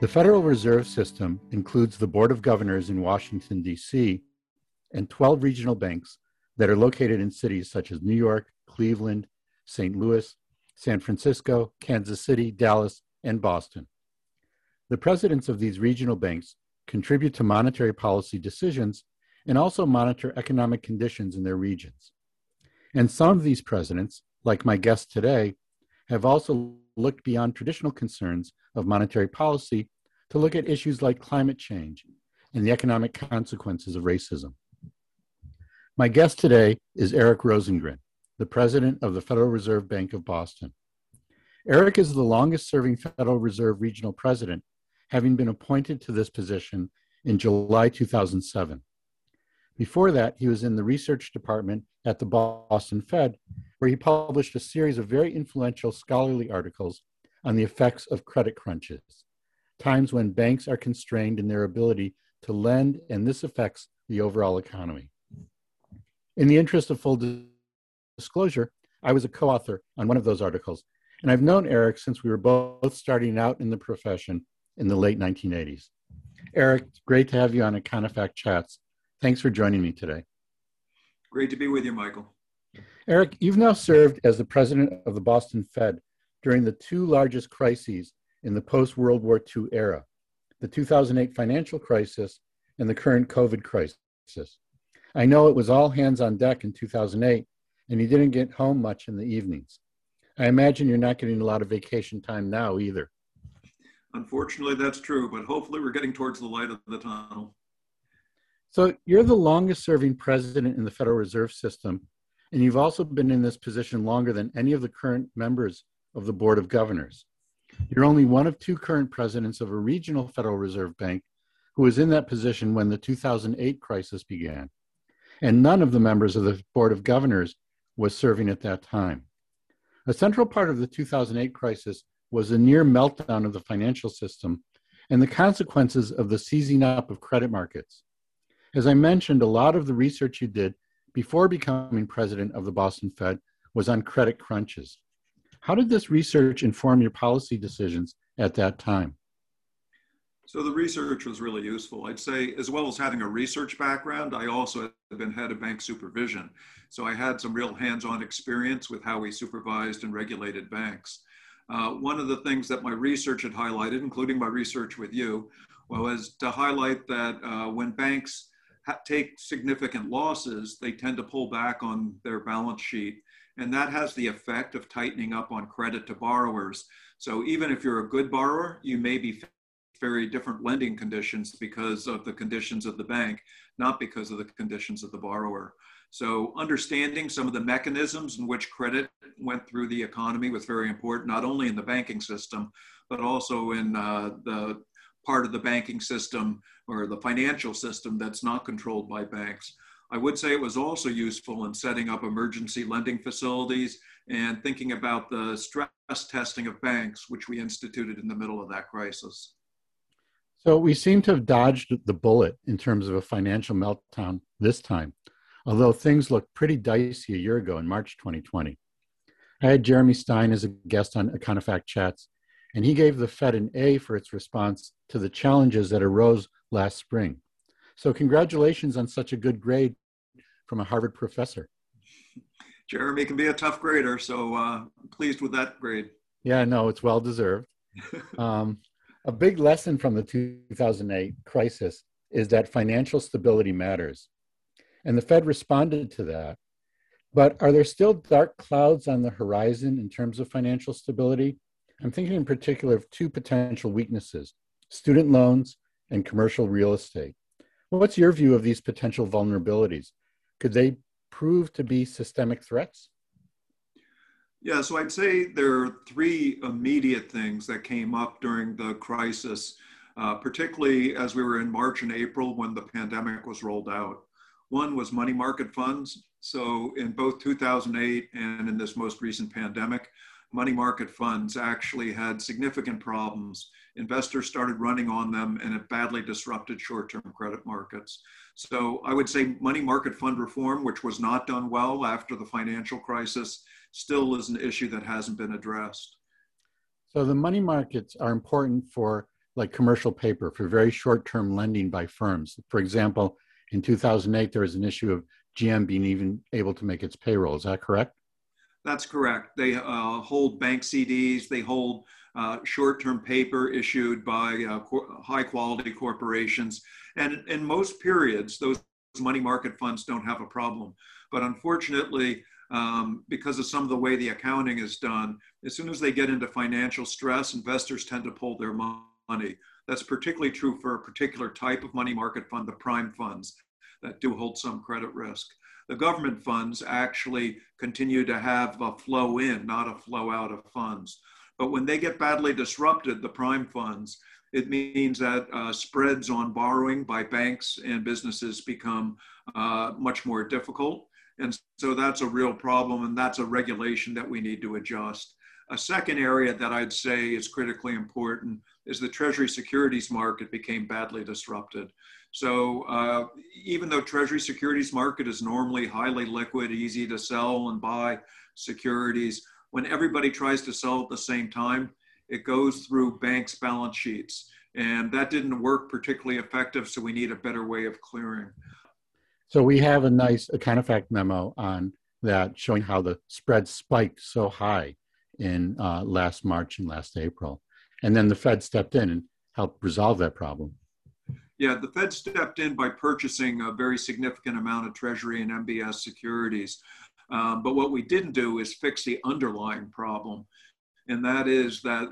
The Federal Reserve System includes the Board of Governors in Washington, D.C., and 12 regional banks that are located in cities such as New York, Cleveland, St. Louis, San Francisco, Kansas City, Dallas, and Boston. The presidents of these regional banks contribute to monetary policy decisions and also monitor economic conditions in their regions. And some of these presidents, like my guest today, have also looked beyond traditional concerns of monetary policy to look at issues like climate change and the economic consequences of racism. My guest today is Eric Rosengren, the president of the Federal Reserve Bank of Boston. Eric is the longest-serving Federal Reserve regional president, having been appointed to this position in July 2007. Before that, he was in the research department at the Boston Fed, where he published a series of very influential scholarly articles on the effects of credit crunches, times when banks are constrained in their ability to lend, and this affects the overall economy. In the interest of full disclosure, I was a co-author on one of those articles, and I've known Eric since we were both starting out in the profession in the late 1980s. Eric, great to have you on Econofact Chats. Thanks for joining me today. Great to be with you, Michael. Eric, you've now served as the president of the Boston Fed during the two largest crises in the post-World War II era, the 2008 financial crisis and the current COVID crisis. I know it was all hands on deck in 2008, and you didn't get home much in the evenings. I imagine you're not getting a lot of vacation time now either. Unfortunately, that's true, but hopefully we're getting towards the light of the tunnel. So you're the longest serving president in the Federal Reserve System, and you've also been in this position longer than any of the current members of the Board of Governors. You're only one of two current presidents of a regional Federal Reserve Bank who was in that position when the 2008 crisis began, and none of the members of the Board of Governors was serving at that time. A central part of the 2008 crisis was the near meltdown of the financial system and the consequences of the seizing up of credit markets. As I mentioned, a lot of the research you did before becoming president of the Boston Fed was on credit crunches. How did this research inform your policy decisions at that time? So the research was really useful. I'd say, as well as having a research background, I also had been head of bank supervision. So I had some real hands-on experience with how we supervised and regulated banks. One of the things that my research had highlighted, including my research with you, was to highlight that when banks take significant losses, they tend to pull back on their balance sheet. And that has the effect of tightening up on credit to borrowers. So even if you're a good borrower, you may be very different lending conditions because of the conditions of the bank, not because of the conditions of the borrower. So understanding some of the mechanisms in which credit went through the economy was very important, not only in the banking system, but also in the part of the banking system or the financial system that's not controlled by banks. I would say it was also useful in setting up emergency lending facilities and thinking about the stress testing of banks, which we instituted in the middle of that crisis. So we seem to have dodged the bullet in terms of a financial meltdown this time, although things looked pretty dicey a year ago in March 2020. I had Jeremy Stein as a guest on Econofact Chats, and he gave the Fed an A for its response to the challenges that arose last spring. So congratulations on such a good grade from a Harvard professor. Jeremy can be a tough grader, so pleased with that grade. Yeah, no, it's well-deserved. A big lesson from the 2008 crisis is that financial stability matters. And the Fed responded to that. But are there still dark clouds on the horizon in terms of financial stability? I'm thinking in particular of two potential weaknesses, student loans and commercial real estate. Well, what's your view of these potential vulnerabilities? Could they prove to be systemic threats? Yeah, so I'd say there are three immediate things that came up during the crisis, particularly as we were in March and April when the pandemic was rolled out. One was money market funds. So in both 2008 and in this most recent pandemic, money market funds actually had significant problems. Investors started running on them and it badly disrupted short-term credit markets. So I would say money market fund reform, which was not done well after the financial crisis, still is an issue that hasn't been addressed. So the money markets are important for like commercial paper, for very short-term lending by firms. For example, in 2008, there was an issue of GM being even able to make its payroll. Is that correct? That's correct. They hold bank CDs. They hold short-term paper issued by high-quality corporations. And in most periods, those money market funds don't have a problem. But unfortunately, because of some of the way the accounting is done, as soon as they get into financial stress, investors tend to pull their money. That's particularly true for a particular type of money market fund, the prime funds that do hold some credit risk. The government funds actually continue to have a flow in, not a flow out of funds. But when they get badly disrupted, the prime funds, it means that spreads on borrowing by banks and businesses become much more difficult. And so that's a real problem, and that's a regulation that we need to adjust. A second area that I'd say is critically important is the Treasury securities market became badly disrupted. So even though Treasury securities market is normally highly liquid, easy to sell and buy securities, when everybody tries to sell at the same time, it goes through banks' balance sheets. And that didn't work particularly effective, so we need a better way of clearing. So we have a nice Econofact memo on that showing how the spread spiked so high in last March and last April. And then the Fed stepped in and helped resolve that problem. Yeah, the Fed stepped in by purchasing a very significant amount of Treasury and MBS securities. But what we didn't do is fix the underlying problem. And that is that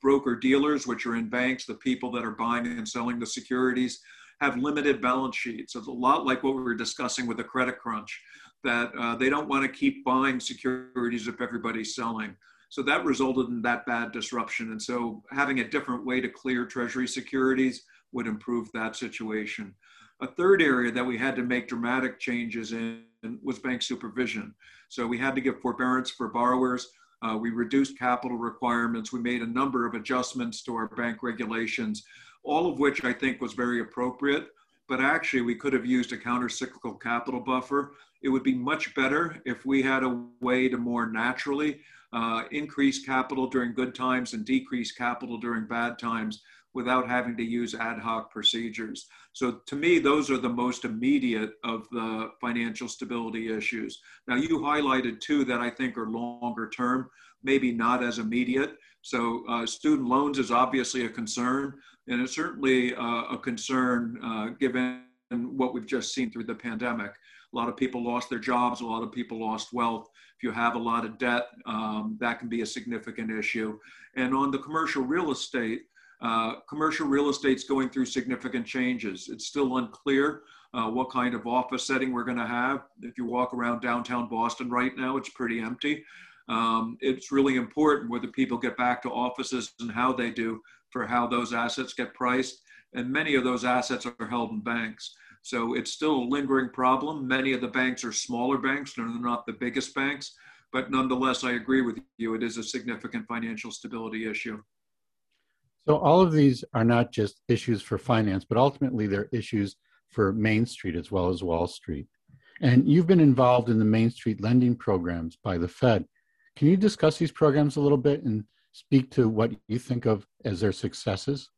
broker dealers, which are in banks, the people that are buying and selling the securities, have limited balance sheets. It's a lot like what we were discussing with the credit crunch, that they don't want to keep buying securities if everybody's selling. So that resulted in that bad disruption. And so having a different way to clear Treasury securities would improve that situation. A third area that we had to make dramatic changes in was bank supervision. So we had to give forbearance for borrowers. We reduced capital requirements. We made a number of adjustments to our bank regulations, all of which I think was very appropriate. But actually, we could have used a countercyclical capital buffer. It would be much better if we had a way to more naturally increase capital during good times and decrease capital during bad times without having to use ad hoc procedures. So to me, those are the most immediate of the financial stability issues. Now, you highlighted two that I think are longer term, maybe not as immediate. So student loans is obviously a concern, and it's certainly a concern given what we've just seen through the pandemic. A lot of people lost their jobs, a lot of people lost wealth. If you have a lot of debt, that can be a significant issue. And on the commercial real estate's going through significant changes. It's still unclear what kind of office setting we're going to have. If you walk around downtown Boston right now, it's pretty empty. It's really important whether people get back to offices and how they do for how those assets get priced. And many of those assets are held in banks. So it's still a lingering problem. Many of the banks are smaller banks. They're not the biggest banks. But nonetheless, I agree with you. It is a significant financial stability issue. So all of these are not just issues for finance, but ultimately they're issues for Main Street as well as Wall Street. And you've been involved in the Main Street lending programs by the Fed. Can you discuss these programs a little bit and speak to what you think of as their successes?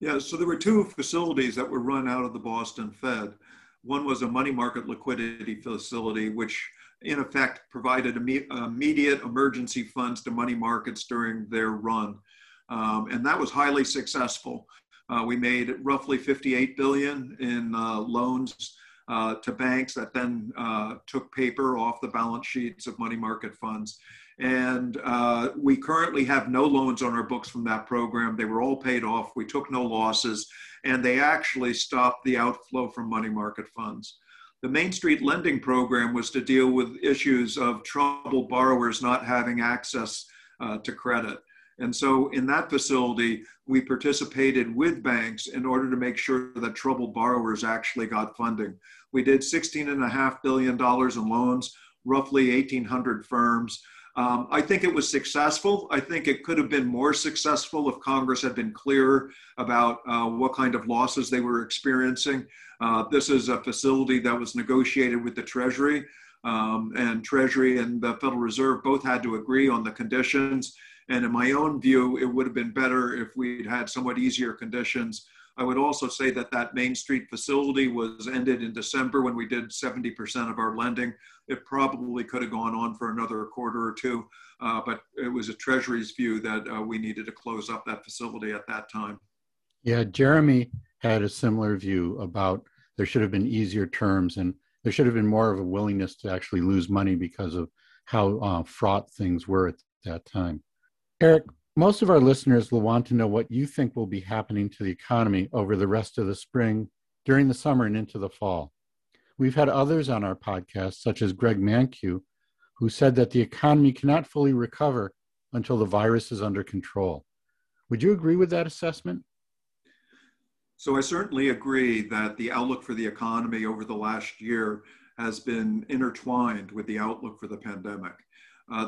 Yeah, so there were two facilities that were run out of the Boston Fed. One was a money market liquidity facility, which in effect provided immediate emergency funds to money markets during their run. And that was highly successful. We made roughly $58 billion in loans to banks that then took paper off the balance sheets of money market funds. And we currently have no loans on our books from that program. They were all paid off. We took no losses. And they actually stopped the outflow from money market funds. The Main Street Lending Program was to deal with issues of troubled borrowers not having access to credit. And so in that facility, we participated with banks in order to make sure that troubled borrowers actually got funding. We did $16.5 billion in loans, roughly 1,800 firms. I think it was successful. I think it could have been more successful if Congress had been clearer about what kind of losses they were experiencing. This is a facility that was negotiated with the Treasury, and Treasury and the Federal Reserve both had to agree on the conditions. And in my own view, it would have been better if we'd had somewhat easier conditions. I would also say that that Main Street facility was ended in December when we did 70% of our lending. It probably could have gone on for another quarter or two, but it was a Treasury's view that we needed to close up that facility at that time. Yeah, Jeremy had a similar view about there should have been easier terms and there should have been more of a willingness to actually lose money because of how fraught things were at that time. Eric, most of our listeners will want to know what you think will be happening to the economy over the rest of the spring, during the summer, and into the fall. We've had others on our podcast, such as Greg Mankiw, who said that the economy cannot fully recover until the virus is under control. Would you agree with that assessment? So I certainly agree that the outlook for the economy over the last year has been intertwined with the outlook for the pandemic.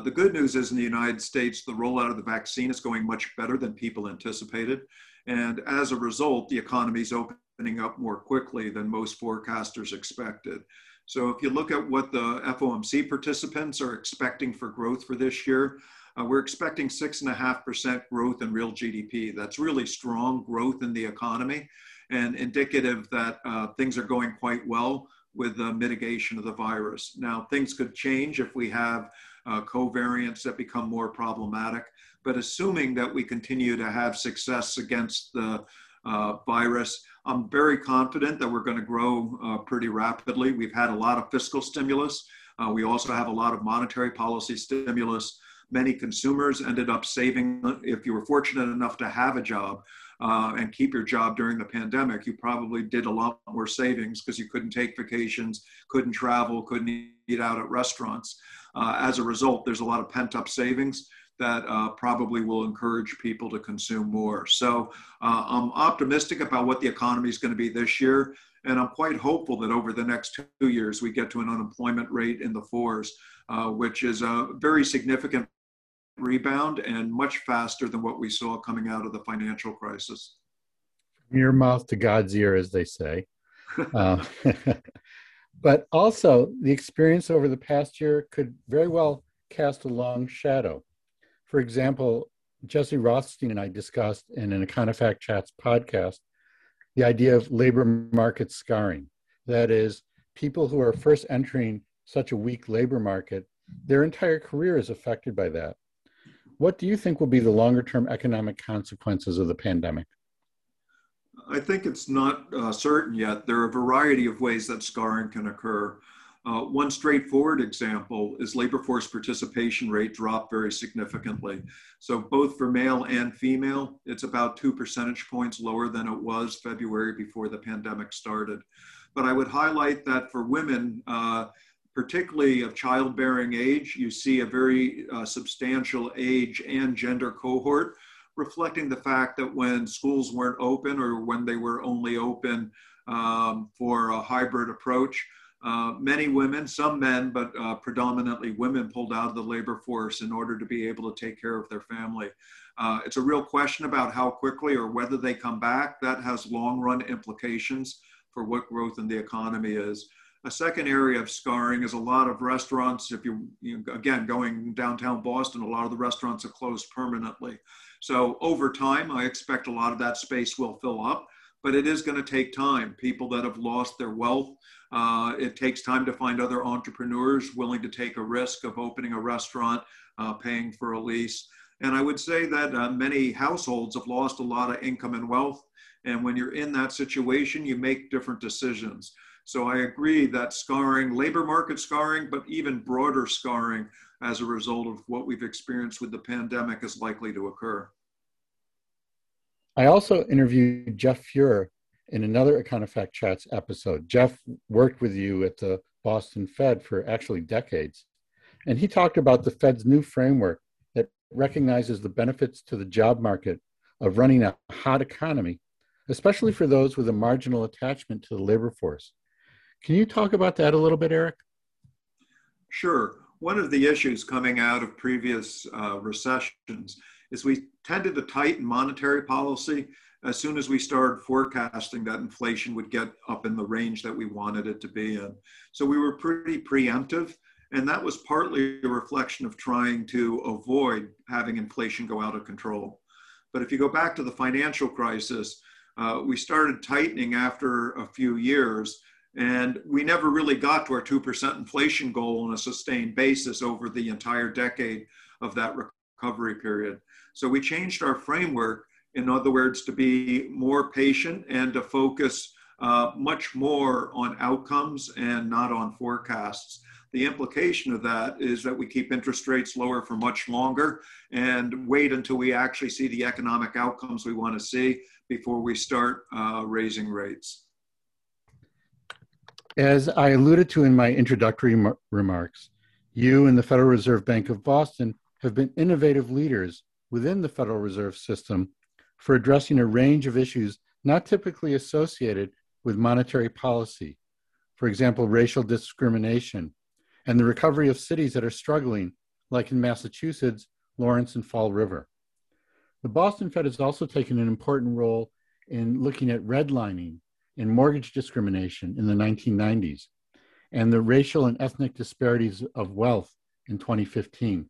The good news is in the United States, the rollout of the vaccine is going much better than people anticipated. And as a result, the economy is opening up more quickly than most forecasters expected. So if you look at what the FOMC participants are expecting for growth for this year, we're expecting 6.5% growth in real GDP. That's really strong growth in the economy and indicative that things are going quite well with the mitigation of the virus. Now, things could change if we have covariants that become more problematic, but assuming that we continue to have success against the virus, I'm very confident that we're going to grow pretty rapidly. We've had a lot of fiscal stimulus. We also have a lot of monetary policy stimulus. Many consumers ended up saving. If you were fortunate enough to have a job and keep your job during the pandemic, you probably did a lot more savings because you couldn't take vacations, couldn't travel, couldn't eat out at restaurants. As a result, there's a lot of pent-up savings that probably will encourage people to consume more. So I'm optimistic about what the economy is going to be this year. And I'm quite hopeful that over the next 2 years, we get to an unemployment rate in the fours, which is a very significant rebound and much faster than what we saw coming out of the financial crisis. From your mouth to God's ear, as they say. But also, the experience over the past year could very well cast a long shadow. For example, Jesse Rothstein and I discussed in an Econofact Chats podcast the idea of labor market scarring. That is, people who are first entering such a weak labor market, their entire career is affected by that. What do you think will be the longer-term economic consequences of the pandemic? I think it's not certain yet. There are a variety of ways that scarring can occur. One straightforward example is labor force participation rate dropped very significantly. So both for male and female, it's about 2 percentage points lower than it was February before the pandemic started. But I would highlight that for women, particularly of childbearing age, you see a very substantial age and gender cohort, reflecting the fact that when schools weren't open or when they were only open for a hybrid approach, many women, some men, but predominantly women pulled out of the labor force in order to be able to take care of their family. It's a real question about how quickly or whether they come back. That has long-run implications for what growth in the economy is. A second area of scarring is a lot of restaurants. If you again, going downtown Boston, a lot of the restaurants are closed permanently. So over time, I expect a lot of that space will fill up, but it is going to take time. People that have lost their wealth, it takes time to find other entrepreneurs willing to take a risk of opening a restaurant, paying for a lease. And I would say that many households have lost a lot of income and wealth. And when you're in that situation, you make different decisions. So I agree that scarring, labor market scarring, but even broader scarring as a result of what we've experienced with the pandemic is likely to occur. I also interviewed Jeff Fuhrer, in another Econofact Chats episode. Jeff worked with you at the Boston Fed for actually decades, and he talked about the Fed's new framework that recognizes the benefits to the job market of running a hot economy, especially for those with a marginal attachment to the labor force. Can you talk about that a little bit, Eric? Sure. One of the issues coming out of previous recessions is we tended to tighten monetary policy as soon as we started forecasting that inflation would get up in the range that we wanted it to be in. So we were pretty preemptive, and that was partly a reflection of trying to avoid having inflation go out of control. But if you go back to the financial crisis, we started tightening after a few years, and we never really got to our 2% inflation goal on a sustained basis over the entire decade of that recovery period. So we changed our framework, in other words, to be more patient and to focus much more on outcomes and not on forecasts. The implication of that is that we keep interest rates lower for much longer and wait until we actually see the economic outcomes we want to see before we start raising rates. As I alluded to in my introductory remarks, you and the Federal Reserve Bank of Boston have been innovative leaders within the Federal Reserve System for addressing a range of issues not typically associated with monetary policy. For example, racial discrimination, and the recovery of cities that are struggling, like in Massachusetts, Lawrence, and Fall River. The Boston Fed has also taken an important role in looking at redlining and mortgage discrimination in the 1990s, and the racial and ethnic disparities of wealth in 2015.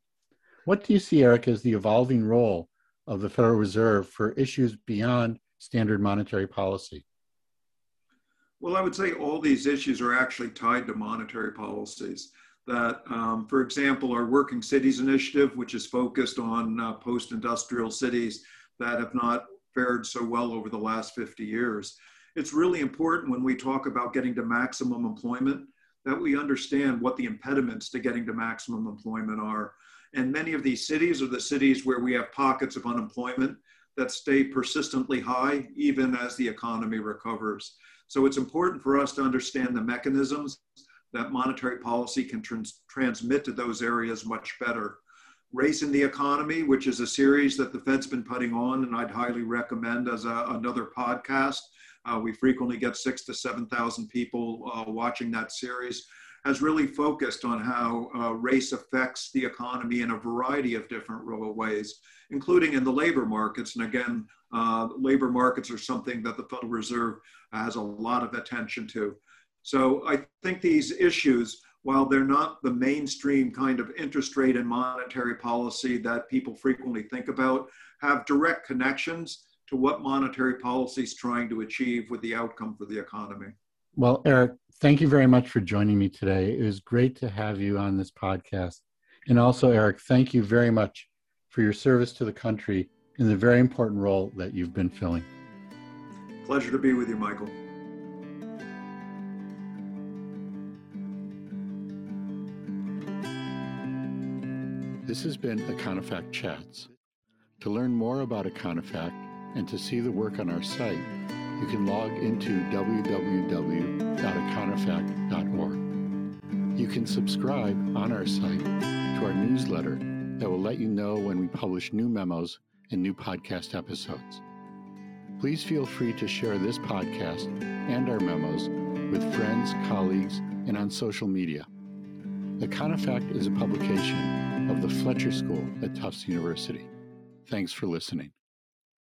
What do you see, Eric, as the evolving role of the Federal Reserve for issues beyond standard monetary policy? Well, I would say all these issues are actually tied to monetary policies. That, for example, our Working Cities Initiative, which is focused on post-industrial cities that have not fared so well over the last 50 years. It's really important when we talk about getting to maximum employment that we understand what the impediments to getting to maximum employment are. And many of these cities are the cities where we have pockets of unemployment that stay persistently high, even as the economy recovers. So it's important for us to understand the mechanisms that monetary policy can transmit to those areas much better. Race in the Economy, which is a series that the Fed's been putting on, and I'd highly recommend as another podcast. We frequently get 6,000 to 7,000 people watching that series, has really focused on how race affects the economy in a variety of different ways, including in the labor markets. And again, labor markets are something that the Federal Reserve has a lot of attention to. So I think these issues, while they're not the mainstream kind of interest rate and monetary policy that people frequently think about, have direct connections to what monetary policy is trying to achieve with the outcome for the economy. Well, Eric, thank you very much for joining me today. It was great to have you on this podcast. And also, Eric, thank you very much for your service to the country and the very important role that you've been filling. Pleasure to be with you, Michael. This has been Econofact Chats. To learn more about Econofact and to see the work on our site, you can log into www.econofact.org. You can subscribe on our site to our newsletter that will let you know when we publish new memos and new podcast episodes. Please feel free to share this podcast and our memos with friends, colleagues, and on social media. Econofact is a publication of the Fletcher School at Tufts University. Thanks for listening.